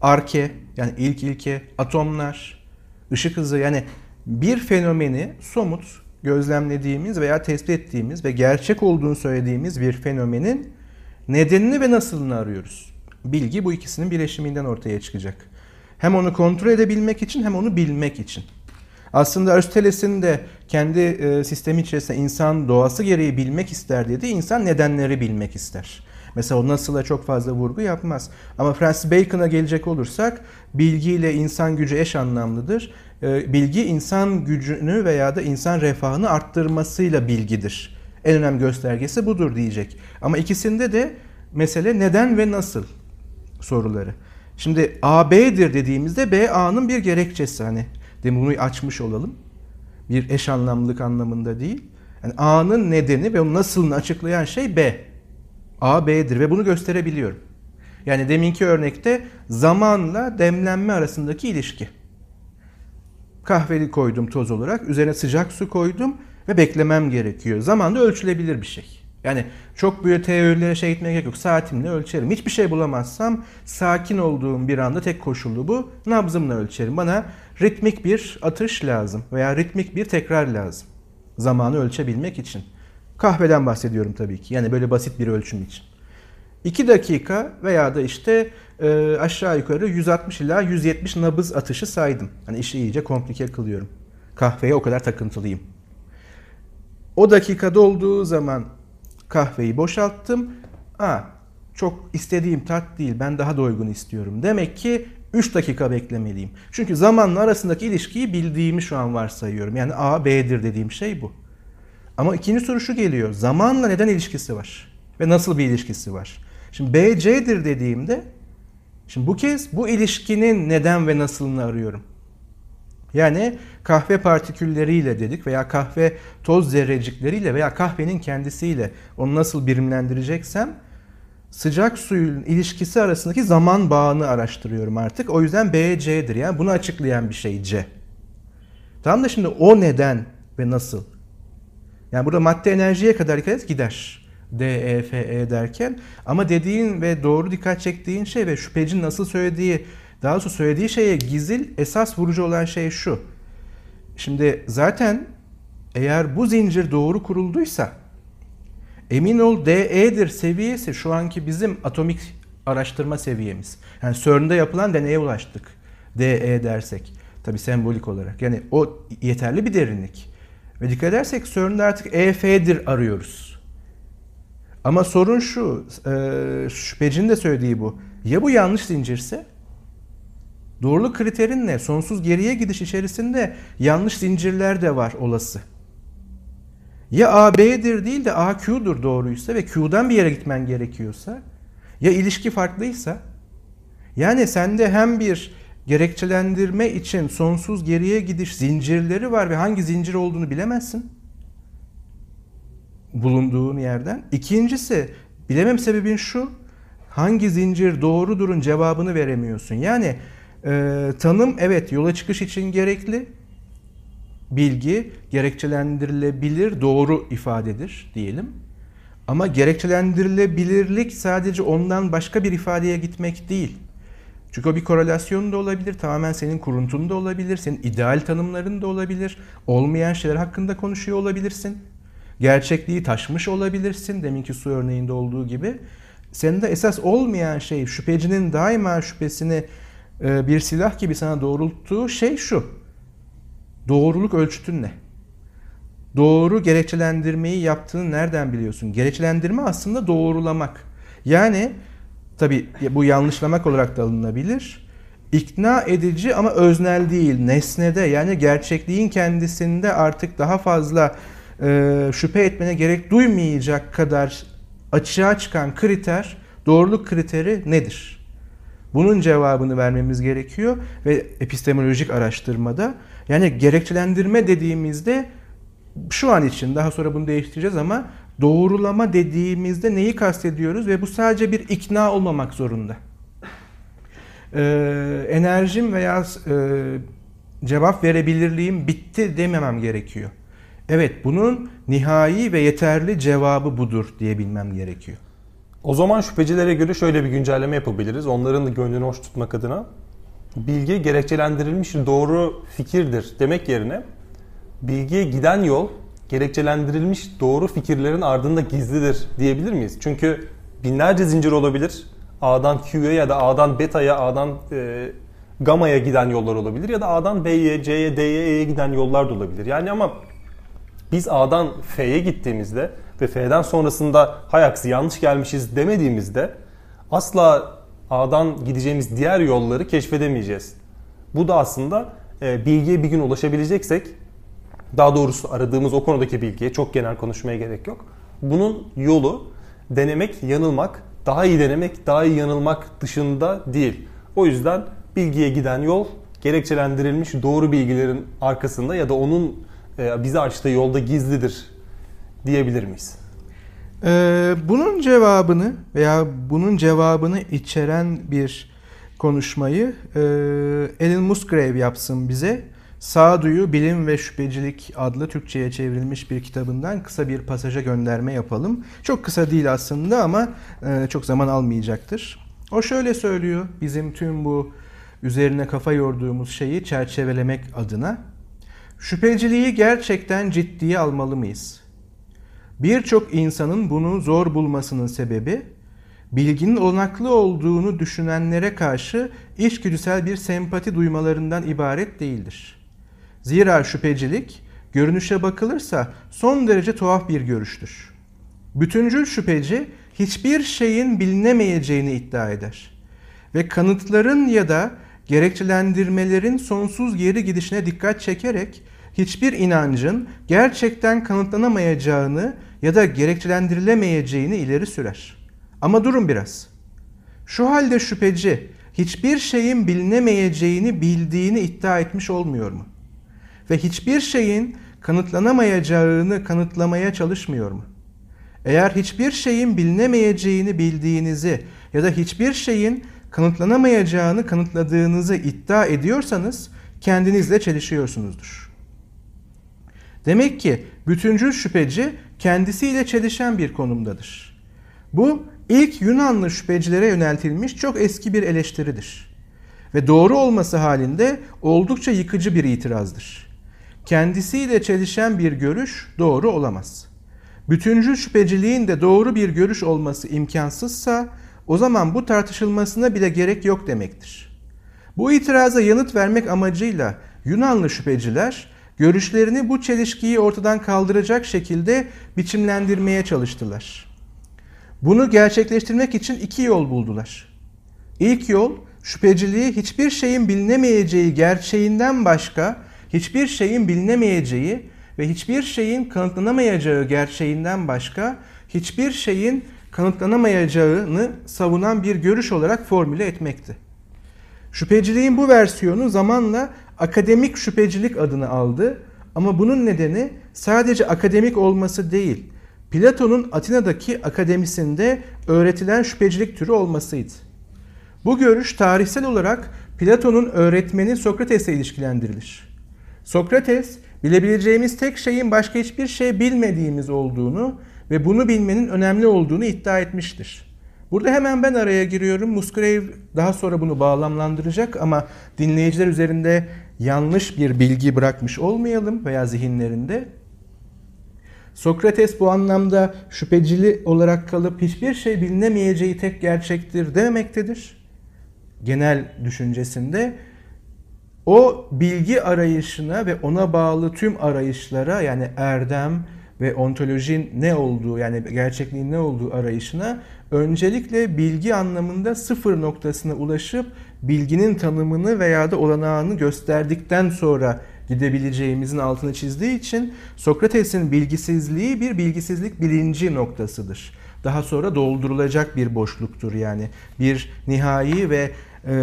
arke, yani ilk ilke, atomlar, ışık hızı, yani bir fenomeni somut gözlemlediğimiz veya tespit ettiğimiz ve gerçek olduğunu söylediğimiz bir fenomenin nedenini ve nasılını arıyoruz. Bilgi bu ikisinin birleşiminden ortaya çıkacak. Hem onu kontrol edebilmek için hem onu bilmek için. Aslında Aristoteles'in de kendi e, sistemi içerisinde insan doğası gereği bilmek ister dediği, insan nedenleri bilmek ister. Mesela o nasıla çok fazla vurgu yapmaz. Ama Francis Bacon'a gelecek olursak, bilgiyle insan gücü eş anlamlıdır. E, bilgi insan gücünü veya da insan refahını arttırmasıyla bilgidir. En önemli göstergesi budur diyecek. Ama ikisinde de mesele neden ve nasıl soruları. Şimdi A, B'dir dediğimizde B, A'nın bir gerekçesi, hani demin bunu açmış olalım. Bir eş anlamlılık anlamında değil. Yani A'nın nedeni ve onun nasılını açıklayan şey B. A, B'dir ve bunu gösterebiliyorum. Yani deminki örnekte zamanla demlenme arasındaki ilişki. Kahveli koydum toz olarak, üzerine sıcak su koydum ve beklemem gerekiyor. Zaman da ölçülebilir bir şey. Yani çok büyük teorilere şey gitmeye gerek yok. Saatimle ölçerim. Hiçbir şey bulamazsam sakin olduğum bir anda tek koşullu bu. Nabzımla ölçerim. Bana ritmik bir atış lazım veya ritmik bir tekrar lazım. Zamanı ölçebilmek için. Kahveden bahsediyorum tabii ki. Yani böyle basit bir ölçüm için. iki dakika veya da işte e, aşağı yukarı yüz altmış ila yüz yetmiş nabız atışı saydım. Hani işi iyice komplike kılıyorum. Kahveye o kadar takıntılıyım. O dakika dolduğu zaman kahveyi boşalttım. Aa, çok istediğim tat değil, ben daha doygun istiyorum. Demek ki üç dakika beklemeliyim. Çünkü zamanla arasındaki ilişkiyi bildiğimi şu an varsayıyorum. Yani A, B'dir dediğim şey bu. Ama ikinci soru şu geliyor. Zamanla neden ilişkisi var? Ve nasıl bir ilişkisi var? Şimdi B, C'dir dediğimde, şimdi bu kez bu ilişkinin neden ve nasılını arıyorum. Yani kahve partikülleriyle dedik veya kahve toz zerrecikleriyle veya kahvenin kendisiyle onu nasıl birimlendireceksem, sıcak suyun ilişkisi arasındaki zaman bağını araştırıyorum artık. O yüzden B, C'dir. Yani bunu açıklayan bir şey C. Tamam da şimdi o neden ve nasıl? Yani burada madde enerjiye kadar gider. D, E, F, E derken. Ama dediğin ve doğru dikkat çektiğin şey ve şüphecinin nasıl söylediği, daha doğrusu söylediği şeye gizil, esas vurucu olan şey şu. Şimdi zaten eğer bu zincir doğru kurulduysa, emin ol D E'dir seviyesi şu anki bizim atomik araştırma seviyemiz. Yani CERN'de yapılan deneye ulaştık. D E dersek. Tabii sembolik olarak. Yani o yeterli bir derinlik. Ve dikkat edersek CERN'de artık E F'dir arıyoruz. Ama sorun şu, şüphecinin de söylediği bu. Ya bu yanlış zincirse? Doğruluk kriterin ne? Sonsuz geriye gidiş içerisinde yanlış zincirler de var olası. Ya A B'dir değil de A Q'dur doğruysa ve Q'dan bir yere gitmen gerekiyorsa, ya ilişki farklıysa, yani sende hem bir gerekçelendirme için sonsuz geriye gidiş zincirleri var ve hangi zincir olduğunu bilemezsin bulunduğun yerden. İkincisi, bilemem sebebin şu, hangi zincir doğrudurun cevabını veremiyorsun. Yani Ee, tanım evet yola çıkış için gerekli bilgi gerekçelendirilebilir doğru ifadedir diyelim. Ama gerekçelendirilebilirlik sadece ondan başka bir ifadeye gitmek değil. Çünkü o bir korelasyon da olabilir, tamamen senin kuruntun da olabilir, senin ideal tanımların da olabilir, olmayan şeyler hakkında konuşuyor olabilirsin, gerçekliği taşmış olabilirsin, deminki su örneğinde olduğu gibi. Senin de esas olmayan şey, şüphecinin daima şüphesini bir silah gibi sana doğrulttuğu şey şu: doğruluk ölçütün ne? Doğru gerekçelendirmeyi yaptığını nereden biliyorsun? Gerekçelendirme aslında doğrulamak. Yani tabii bu yanlışlamak olarak da alınabilir. İkna edici ama öznel değil, nesnede, yani gerçekliğin kendisinde artık daha fazla e, şüphe etmene gerek duymayacak kadar açığa çıkan kriter, doğruluk kriteri nedir? Bunun cevabını vermemiz gerekiyor ve epistemolojik araştırmada, yani gerekçelendirme dediğimizde şu an için, daha sonra bunu değiştireceğiz ama doğrulama dediğimizde neyi kastediyoruz ve bu sadece bir ikna olmamak zorunda. Ee, enerjim veya e, cevap verebilirliğim bitti dememem gerekiyor. Evet, bunun nihai ve yeterli cevabı budur diyebilmem gerekiyor. O zaman şüphecilere göre şöyle bir güncelleme yapabiliriz. Onların da gönlünü hoş tutmak adına bilgi gerekçelendirilmiş doğru fikirdir demek yerine bilgiye giden yol gerekçelendirilmiş doğru fikirlerin ardında gizlidir diyebilir miyiz? Çünkü binlerce zincir olabilir. A'dan Q'ya ya da A'dan Beta'ya, A'dan e, Gamma'ya giden yollar olabilir ya da A'dan B'ye, C'ye, D'ye, E'ye giden yollar da olabilir. Yani ama biz A'dan F'ye gittiğimizde ve F'den sonrasında hay aksi yanlış gelmişiz demediğimizde asla A'dan gideceğimiz diğer yolları keşfedemeyeceğiz. Bu da aslında e, bilgiye bir gün ulaşabileceksek, daha doğrusu aradığımız o konudaki bilgiye, çok genel konuşmaya gerek yok, bunun yolu denemek, yanılmak, daha iyi denemek, daha iyi yanılmak dışında değil. O yüzden bilgiye giden yol gerekçelendirilmiş doğru bilgilerin arkasında ya da onun bize açtığı yolda gizlidir diyebilir miyiz? Ee, bunun cevabını veya bunun cevabını içeren bir konuşmayı e, Ellen Musgrave yapsın bize. Sağduyu, Bilim ve Şüphecilik adlı Türkçe'ye çevrilmiş bir kitabından kısa bir pasaja gönderme yapalım. Çok kısa değil aslında ama çok zaman almayacaktır. O şöyle söylüyor, bizim tüm bu üzerine kafa yorduğumuz şeyi çerçevelemek adına: şüpheciliği gerçekten ciddiye almalı mıyız? Birçok insanın bunu zor bulmasının sebebi, bilginin olanaklı olduğunu düşünenlere karşı içgüdüsel bir sempati duymalarından ibaret değildir. Zira şüphecilik, görünüşe bakılırsa son derece tuhaf bir görüştür. Bütüncül şüpheci, hiçbir şeyin bilinemeyeceğini iddia eder ve kanıtların ya da gerekçelendirmelerin sonsuz geri gidişine dikkat çekerek hiçbir inancın gerçekten kanıtlanamayacağını ya da gerekçelendirilemeyeceğini ileri sürer. Ama durun biraz. Şu halde şüpheci, hiçbir şeyin bilinemeyeceğini bildiğini iddia etmiş olmuyor mu? Ve hiçbir şeyin kanıtlanamayacağını kanıtlamaya çalışmıyor mu? Eğer hiçbir şeyin bilinemeyeceğini bildiğinizi ya da hiçbir şeyin kanıtlanamayacağını kanıtladığınızı iddia ediyorsanız kendinizle çelişiyorsunuzdur. Demek ki bütüncül şüpheci kendisiyle çelişen bir konumdadır. Bu ilk Yunanlı şüphecilere yöneltilmiş çok eski bir eleştiridir ve doğru olması halinde oldukça yıkıcı bir itirazdır. Kendisiyle çelişen bir görüş doğru olamaz. Bütüncül şüpheciliğin de doğru bir görüş olması imkansızsa, o zaman bu tartışılmasına bile gerek yok demektir. Bu itiraza yanıt vermek amacıyla Yunanlı şüpheciler görüşlerini bu çelişkiyi ortadan kaldıracak şekilde biçimlendirmeye çalıştılar. Bunu gerçekleştirmek için iki yol buldular. İlk yol, şüpheciliği hiçbir şeyin bilinemeyeceği gerçeğinden başka hiçbir şeyin bilinemeyeceği ve hiçbir şeyin kanıtlanamayacağı gerçeğinden başka hiçbir şeyin kanıtlanamayacağını savunan bir görüş olarak formüle etmekti. Şüpheciliğin bu versiyonu zamanla akademik şüphecilik adını aldı ama bunun nedeni sadece akademik olması değil, Platon'un Atina'daki akademisinde öğretilen şüphecilik türü olmasıydı. Bu görüş tarihsel olarak Platon'un öğretmeni Sokrates'e ilişkilendirilir. Sokrates, bilebileceğimiz tek şeyin başka hiçbir şey bilmediğimiz olduğunu ve bunu bilmenin önemli olduğunu iddia etmiştir. Burada hemen ben araya giriyorum. Musgrave daha sonra bunu bağlamlandıracak ama dinleyiciler üzerinde yanlış bir bilgi bırakmış olmayalım veya zihinlerinde. Sokrates bu anlamda şüphecili olarak kalıp hiçbir şey bilinemeyeceği tek gerçektir demektedir. Genel düşüncesinde o bilgi arayışına ve ona bağlı tüm arayışlara, yani erdem ve ontolojinin ne olduğu, yani gerçekliğin ne olduğu arayışına öncelikle bilgi anlamında sıfır noktasına ulaşıp bilginin tanımını veya da olanağını gösterdikten sonra gidebileceğimizin altını çizdiği için Sokrates'in bilgisizliği bir bilgisizlik bilinci noktasıdır. Daha sonra doldurulacak bir boşluktur, yani bir nihai ve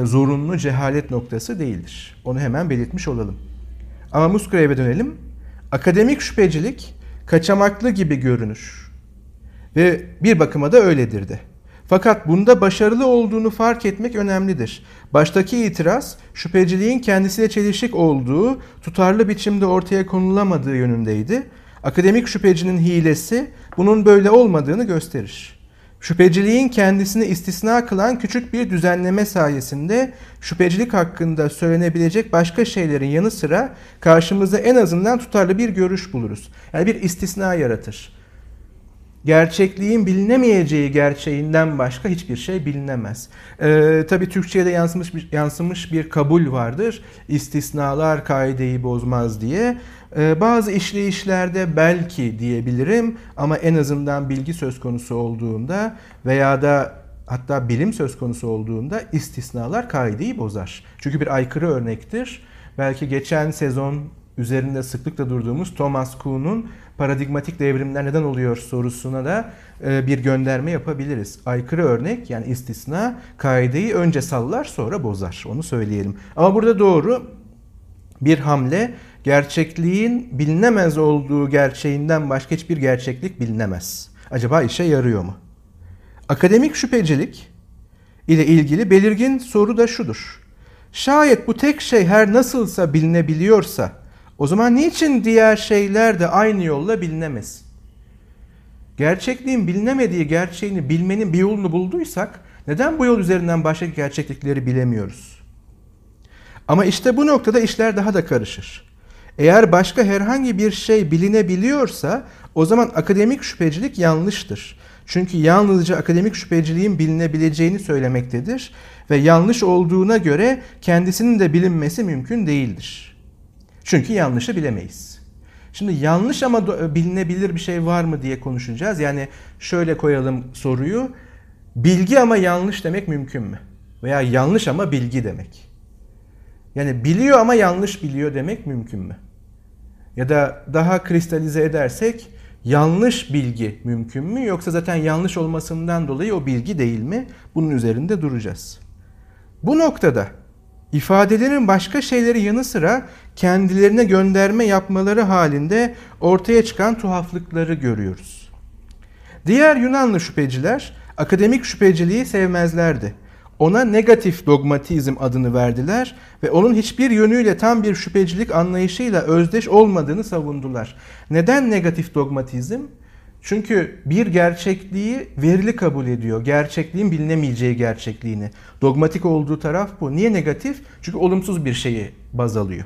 zorunlu cehalet noktası değildir. Onu hemen belirtmiş olalım. Ama Musgrave'e dönelim. Akademik şüphecilik kaçamaklı gibi görünür ve bir bakıma da öyledir de. Fakat bunda başarılı olduğunu fark etmek önemlidir. Baştaki itiraz, şüpheciliğin kendisiyle çelişik olduğu, tutarlı biçimde ortaya konulamadığı yönündeydi. Akademik şüphecinin hilesi bunun böyle olmadığını gösterir. Şüpheciliğin kendisini istisna kılan küçük bir düzenleme sayesinde şüphecilik hakkında söylenebilecek başka şeylerin yanı sıra karşımıza en azından tutarlı bir görüş buluruz. Yani bir istisna yaratır. Gerçekliğin bilinemeyeceği gerçeğinden başka hiçbir şey bilinemez. Ee, tabii Türkçe'ye de yansımış bir, yansımış bir kabul vardır. İstisnalar kaideyi bozmaz diye. Ee, bazı işleyişlerde belki diyebilirim ama en azından bilgi söz konusu olduğunda veya da hatta bilim söz konusu olduğunda istisnalar kaideyi bozar. Çünkü bir aykırı örnektir. Belki geçen sezon üzerinde sıklıkla durduğumuz Thomas Kuhn'un paradigmatik devrimler neden oluyor sorusuna da bir gönderme yapabiliriz. Aykırı örnek, yani istisna, kaideyi önce sallar sonra bozar. Onu söyleyelim. Ama burada doğru bir hamle, gerçekliğin bilinemez olduğu gerçeğinden başka hiçbir gerçeklik bilinemez. Acaba işe yarıyor mu? Akademik şüphecilik ile ilgili belirgin soru da şudur. Şayet bu tek şey her nasılsa bilinebiliyorsa, o zaman niçin diğer şeyler de aynı yolla bilinemez? Gerçekliğin bilinemediği gerçeğini bilmenin bir yolunu bulduysak, neden bu yol üzerinden başka gerçeklikleri bilemiyoruz? Ama işte bu noktada işler daha da karışır. Eğer başka herhangi bir şey bilinebiliyorsa, o zaman akademik şüphecilik yanlıştır. Çünkü yalnızca akademik şüpheciliğin bilinebileceğini söylemektedir ve yanlış olduğuna göre kendisinin de bilinmesi mümkün değildir. Çünkü yanlışı bilemeyiz. Şimdi yanlış ama bilinebilir bir şey var mı diye konuşacağız. Yani şöyle koyalım soruyu. Bilgi ama yanlış demek mümkün mü? Veya yanlış ama bilgi demek. Yani biliyor ama yanlış biliyor demek mümkün mü? Ya da daha kristalize edersek yanlış bilgi mümkün mü? Yoksa zaten yanlış olmasından dolayı o bilgi değil mi? Bunun üzerinde duracağız. Bu noktada İfadelerin başka şeyleri yanı sıra kendilerine gönderme yapmaları halinde ortaya çıkan tuhaflıkları görüyoruz. Diğer Yunanlı şüpheciler akademik şüpheciliği sevmezlerdi. Ona negatif dogmatizm adını verdiler ve onun hiçbir yönüyle tam bir şüphecilik anlayışıyla özdeş olmadığını savundular. Neden negatif dogmatizm? Çünkü bir gerçekliği verili kabul ediyor. Gerçekliğin bilinemeyeceği gerçekliğini. Dogmatik olduğu taraf bu. Niye negatif? Çünkü olumsuz bir şeyi baz alıyor.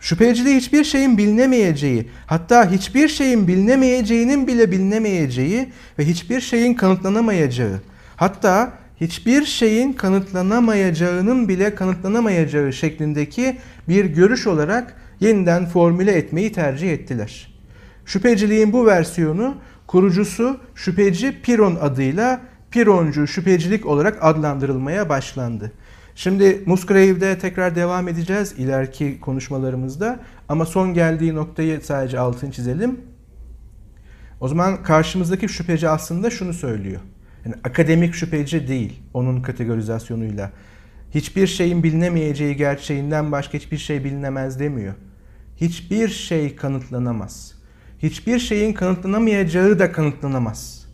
Şüpheciliği hiçbir şeyin bilinemeyeceği, hatta hiçbir şeyin bilinemeyeceğinin bile bilinemeyeceği ve hiçbir şeyin kanıtlanamayacağı, hatta hiçbir şeyin kanıtlanamayacağının bile kanıtlanamayacağı şeklindeki bir görüş olarak yeniden formüle etmeyi tercih ettiler. Şüpheciliğin bu versiyonu kurucusu şüpheci Piron adıyla Pironcu şüphecilik olarak adlandırılmaya başlandı. Şimdi Musgrave'de tekrar devam edeceğiz ileriki konuşmalarımızda ama son geldiği noktayı sadece altını çizelim. O zaman karşımızdaki şüpheci aslında şunu söylüyor. Yani akademik şüpheci değil onun kategorizasyonuyla. Hiçbir şeyin bilinemeyeceği gerçeğinden başka hiçbir şey bilinemez demiyor. Hiçbir şey kanıtlanamaz. Hiçbir şeyin kanıtlanamayacağı da kanıtlanamaz.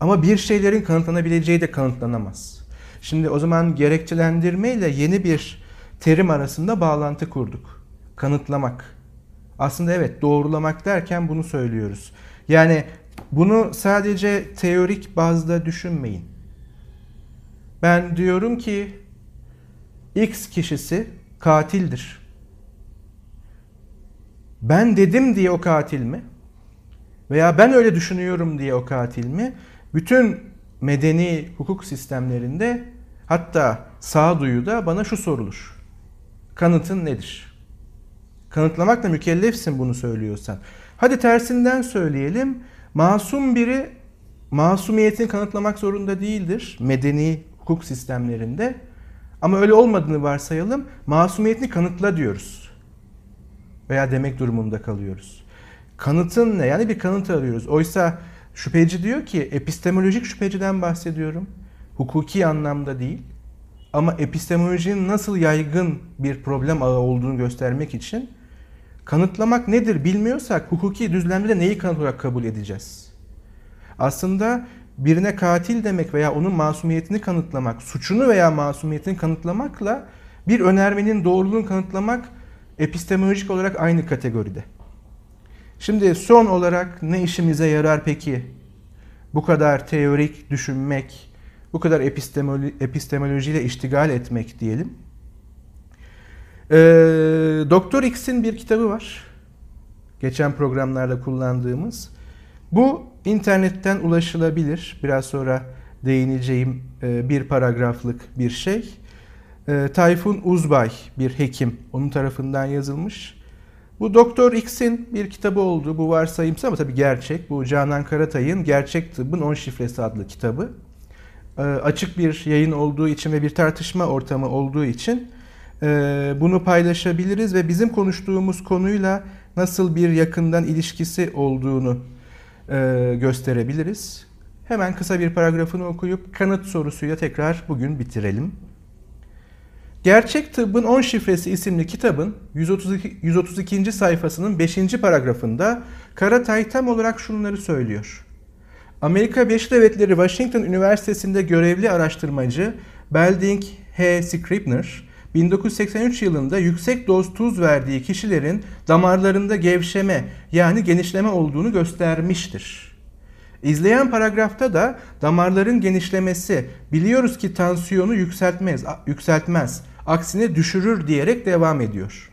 Ama bir şeylerin kanıtlanabileceği de kanıtlanamaz. Şimdi o zaman gerekçelendirme ile yeni bir terim arasında bağlantı kurduk. kanıtlamak. Aslında evet, doğrulamak derken bunu söylüyoruz. Yani bunu sadece teorik bazda düşünmeyin. Ben diyorum ki X kişisi katildir. Ben dedim diye o katil mi? Veya ben öyle düşünüyorum diye o katil mi? Bütün medeni hukuk sistemlerinde, hatta sağduyuda bana şu sorulur: kanıtın nedir? Kanıtlamakla mükellefsin bunu söylüyorsan. Hadi tersinden söyleyelim. Masum biri masumiyetini kanıtlamak zorunda değildir medeni hukuk sistemlerinde. Ama öyle olmadığını varsayalım. Masumiyetini kanıtla diyoruz. Veya demek durumunda kalıyoruz. Kanıtın ne? Yani bir kanıt arıyoruz. Oysa şüpheci diyor ki, epistemolojik şüpheciden bahsediyorum. Hukuki anlamda değil. Ama epistemolojinin nasıl yaygın bir problem ağı olduğunu göstermek için kanıtlamak nedir bilmiyorsak hukuki düzlemde neyi kanıt olarak kabul edeceğiz? Aslında birine katil demek veya onun masumiyetini kanıtlamak, suçunu veya masumiyetini kanıtlamakla bir önermenin doğruluğunu kanıtlamak epistemolojik olarak aynı kategoride. Şimdi son olarak ne işimize yarar peki? Bu kadar teorik düşünmek, bu kadar epistemolo- epistemolojiyle iştigal etmek diyelim. Ee, Doktor X'in bir kitabı var. Geçen programlarda kullandığımız. Bu internetten ulaşılabilir. Biraz sonra değineceğim e, bir paragraflık bir şey. E, Tayfun Uzbay bir hekim. Onun tarafından yazılmış. Bu Doktor X'in bir kitabı oldu. Bu varsayımsal ama tabii gerçek. Bu Canan Karatay'ın Gerçek Tıbbın on Şifresi adlı kitabı. E, açık bir yayın olduğu için ve bir tartışma ortamı olduğu için bunu paylaşabiliriz ve bizim konuştuğumuz konuyla nasıl bir yakından ilişkisi olduğunu gösterebiliriz. Hemen kısa bir paragrafını okuyup kanıt sorusuyla tekrar bugün bitirelim. Gerçek Tıbbın on Şifresi isimli kitabın yüz otuz iki. sayfasının beşinci paragrafında Karatay tam olarak şunları söylüyor. Amerika Birleşik Devletleri Washington Üniversitesi'nde görevli araştırmacı Belding H. Scribner, bin dokuz yüz seksen üç yılında yüksek doz tuz verdiği kişilerin damarlarında gevşeme yani genişleme olduğunu göstermiştir. İzleyen paragrafta da damarların genişlemesi biliyoruz ki tansiyonu yükseltmez, yükseltmez, aksine düşürür diyerek devam ediyor.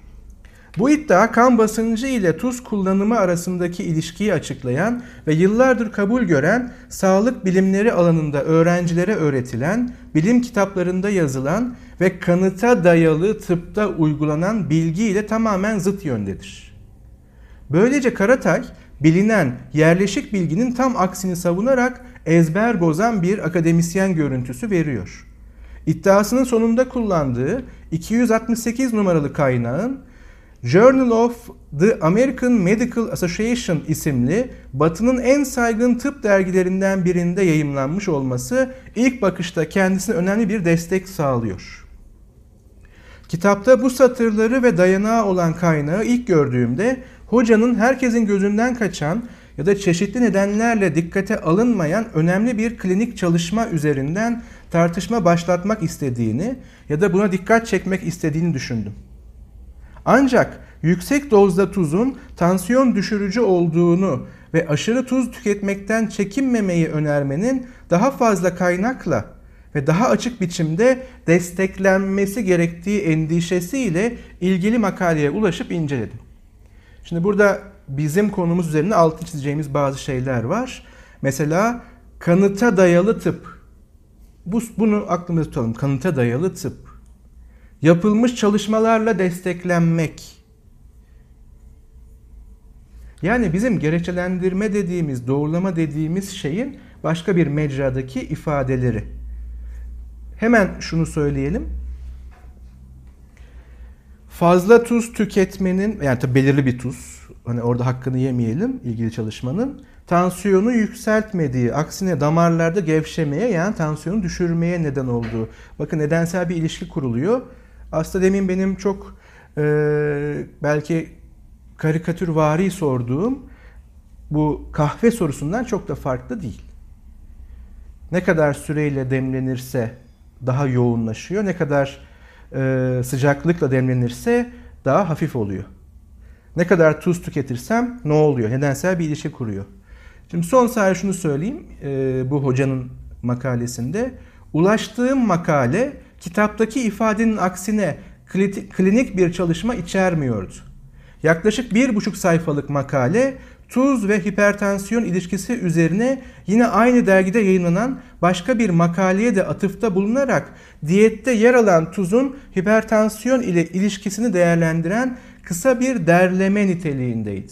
Bu iddia kan basıncı ile tuz kullanımı arasındaki ilişkiyi açıklayan ve yıllardır kabul gören sağlık bilimleri alanında öğrencilere öğretilen, bilim kitaplarında yazılan ve kanıta dayalı tıpta uygulanan bilgi ile tamamen zıt yöndedir. Böylece Karatay, bilinen yerleşik bilginin tam aksini savunarak ezber bozan bir akademisyen görüntüsü veriyor. İddiasının sonunda kullandığı iki yüz altmış sekiz numaralı kaynağın Journal of the American Medical Association isimli Batı'nın en saygın tıp dergilerinden birinde yayımlanmış olması ilk bakışta kendisine önemli bir destek sağlıyor. Kitapta bu satırları ve dayanağı olan kaynağı ilk gördüğümde hocanın herkesin gözünden kaçan ya da çeşitli nedenlerle dikkate alınmayan önemli bir klinik çalışma üzerinden tartışma başlatmak istediğini ya da buna dikkat çekmek istediğini düşündüm. Ancak yüksek dozda tuzun tansiyon düşürücü olduğunu ve aşırı tuz tüketmekten çekinmemeyi önermenin daha fazla kaynakla ve daha açık biçimde desteklenmesi gerektiği endişesiyle ilgili makaleye ulaşıp inceledim. Şimdi burada bizim konumuz üzerine altını çizeceğimiz bazı şeyler var. Mesela kanıta dayalı tıp. Bunu aklımızda tutalım. Kanıta dayalı tıp. Yapılmış çalışmalarla desteklenmek. Yani bizim gerekçelendirme dediğimiz, doğrulama dediğimiz şeyin başka bir mecradaki ifadeleri. Hemen şunu söyleyelim. Fazla tuz tüketmenin, yani tabii belirli bir tuz, hani orada hakkını yemeyelim ilgili çalışmanın, tansiyonu yükseltmediği, aksine damarlarda gevşemeye yani tansiyonu düşürmeye neden olduğu. Bakın nedensel bir ilişki kuruluyor. Aslında demin benim çok e, belki karikatürvari sorduğum bu kahve sorusundan çok da farklı değil. Ne kadar süreyle demlenirse daha yoğunlaşıyor, ne kadar e, sıcaklıkla demlenirse daha hafif oluyor. Ne kadar tuz tüketirsem ne oluyor? Nedensel bir ilişki kuruyor. Şimdi son sadece şunu söyleyeyim. E, bu hocanın makalesinde ulaştığım makale kitaptaki ifadenin aksine klinik bir çalışma içermiyordu. Yaklaşık bir buçuk sayfalık makale tuz ve hipertansiyon ilişkisi üzerine yine aynı dergide yayınlanan başka bir makaleye de atıfta bulunarak diyette yer alan tuzun hipertansiyon ile ilişkisini değerlendiren kısa bir derleme niteliğindeydi.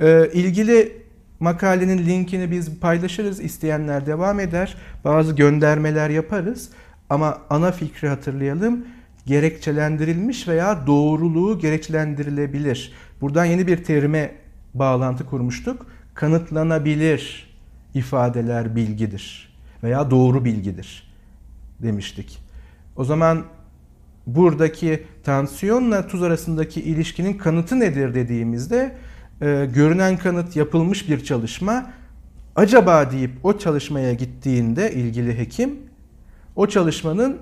Ee, ilgili makalenin linkini biz paylaşırız. İsteyenler devam eder. Bazı göndermeler yaparız. Ama ana fikri hatırlayalım. Gerekçelendirilmiş veya doğruluğu gerekçelendirilebilir. Buradan yeni bir terime bağlantı kurmuştuk. Kanıtlanabilir ifadeler bilgidir veya doğru bilgidir demiştik. O zaman buradaki tansiyonla tuz arasındaki ilişkinin kanıtı nedir dediğimizde e, görünen kanıt yapılmış bir çalışma. Acaba deyip o çalışmaya gittiğinde ilgili hekim o çalışmanın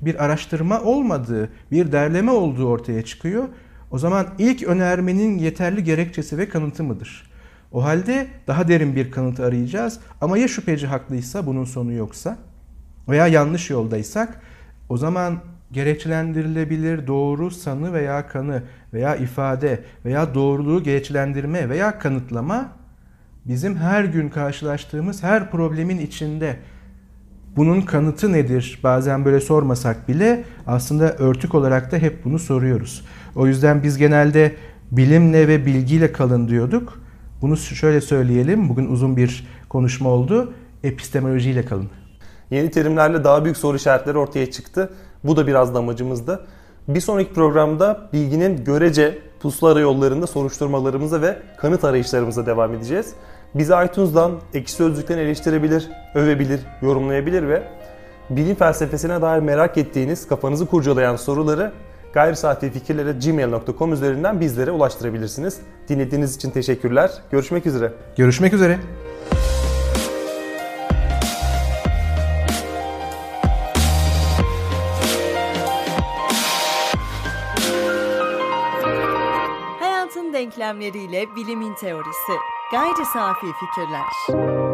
bir araştırma olmadığı, bir derleme olduğu ortaya çıkıyor. O zaman ilk önermenin yeterli gerekçesi ve kanıtı mıdır? O halde daha derin bir kanıtı arayacağız. Ama ya şüpheci haklıysa, bunun sonu yoksa veya yanlış yoldaysak, o zaman gerekçelendirilebilir doğru sanı veya kanı veya ifade veya doğruluğu gerekçelendirme veya kanıtlama bizim her gün karşılaştığımız her problemin içinde. Bunun kanıtı nedir? Bazen böyle sormasak bile aslında örtük olarak da hep bunu soruyoruz. O yüzden biz genelde bilimle ve bilgiyle kalın diyorduk. Bunu şöyle söyleyelim, bugün uzun bir konuşma oldu, epistemolojiyle kalın. Yeni terimlerle daha büyük soru işaretleri ortaya çıktı. Bu da biraz da amacımızdı. Bir sonraki programda bilginin görece puslu arayollarında soruşturmalarımıza ve kanıt arayışlarımıza devam edeceğiz. Bizi iTunes'dan, Ekşi Sözlük'ten eleştirebilir, övebilir, yorumlayabilir ve bilim felsefesine dair merak ettiğiniz, kafanızı kurcalayan soruları gayrisafi fikirlere at gmail nokta com üzerinden bizlere ulaştırabilirsiniz. Dinlediğiniz için teşekkürler. Görüşmek üzere. Görüşmek üzere. Hayatın denklemleriyle bilimin teorisi. Gayri safi fikirler.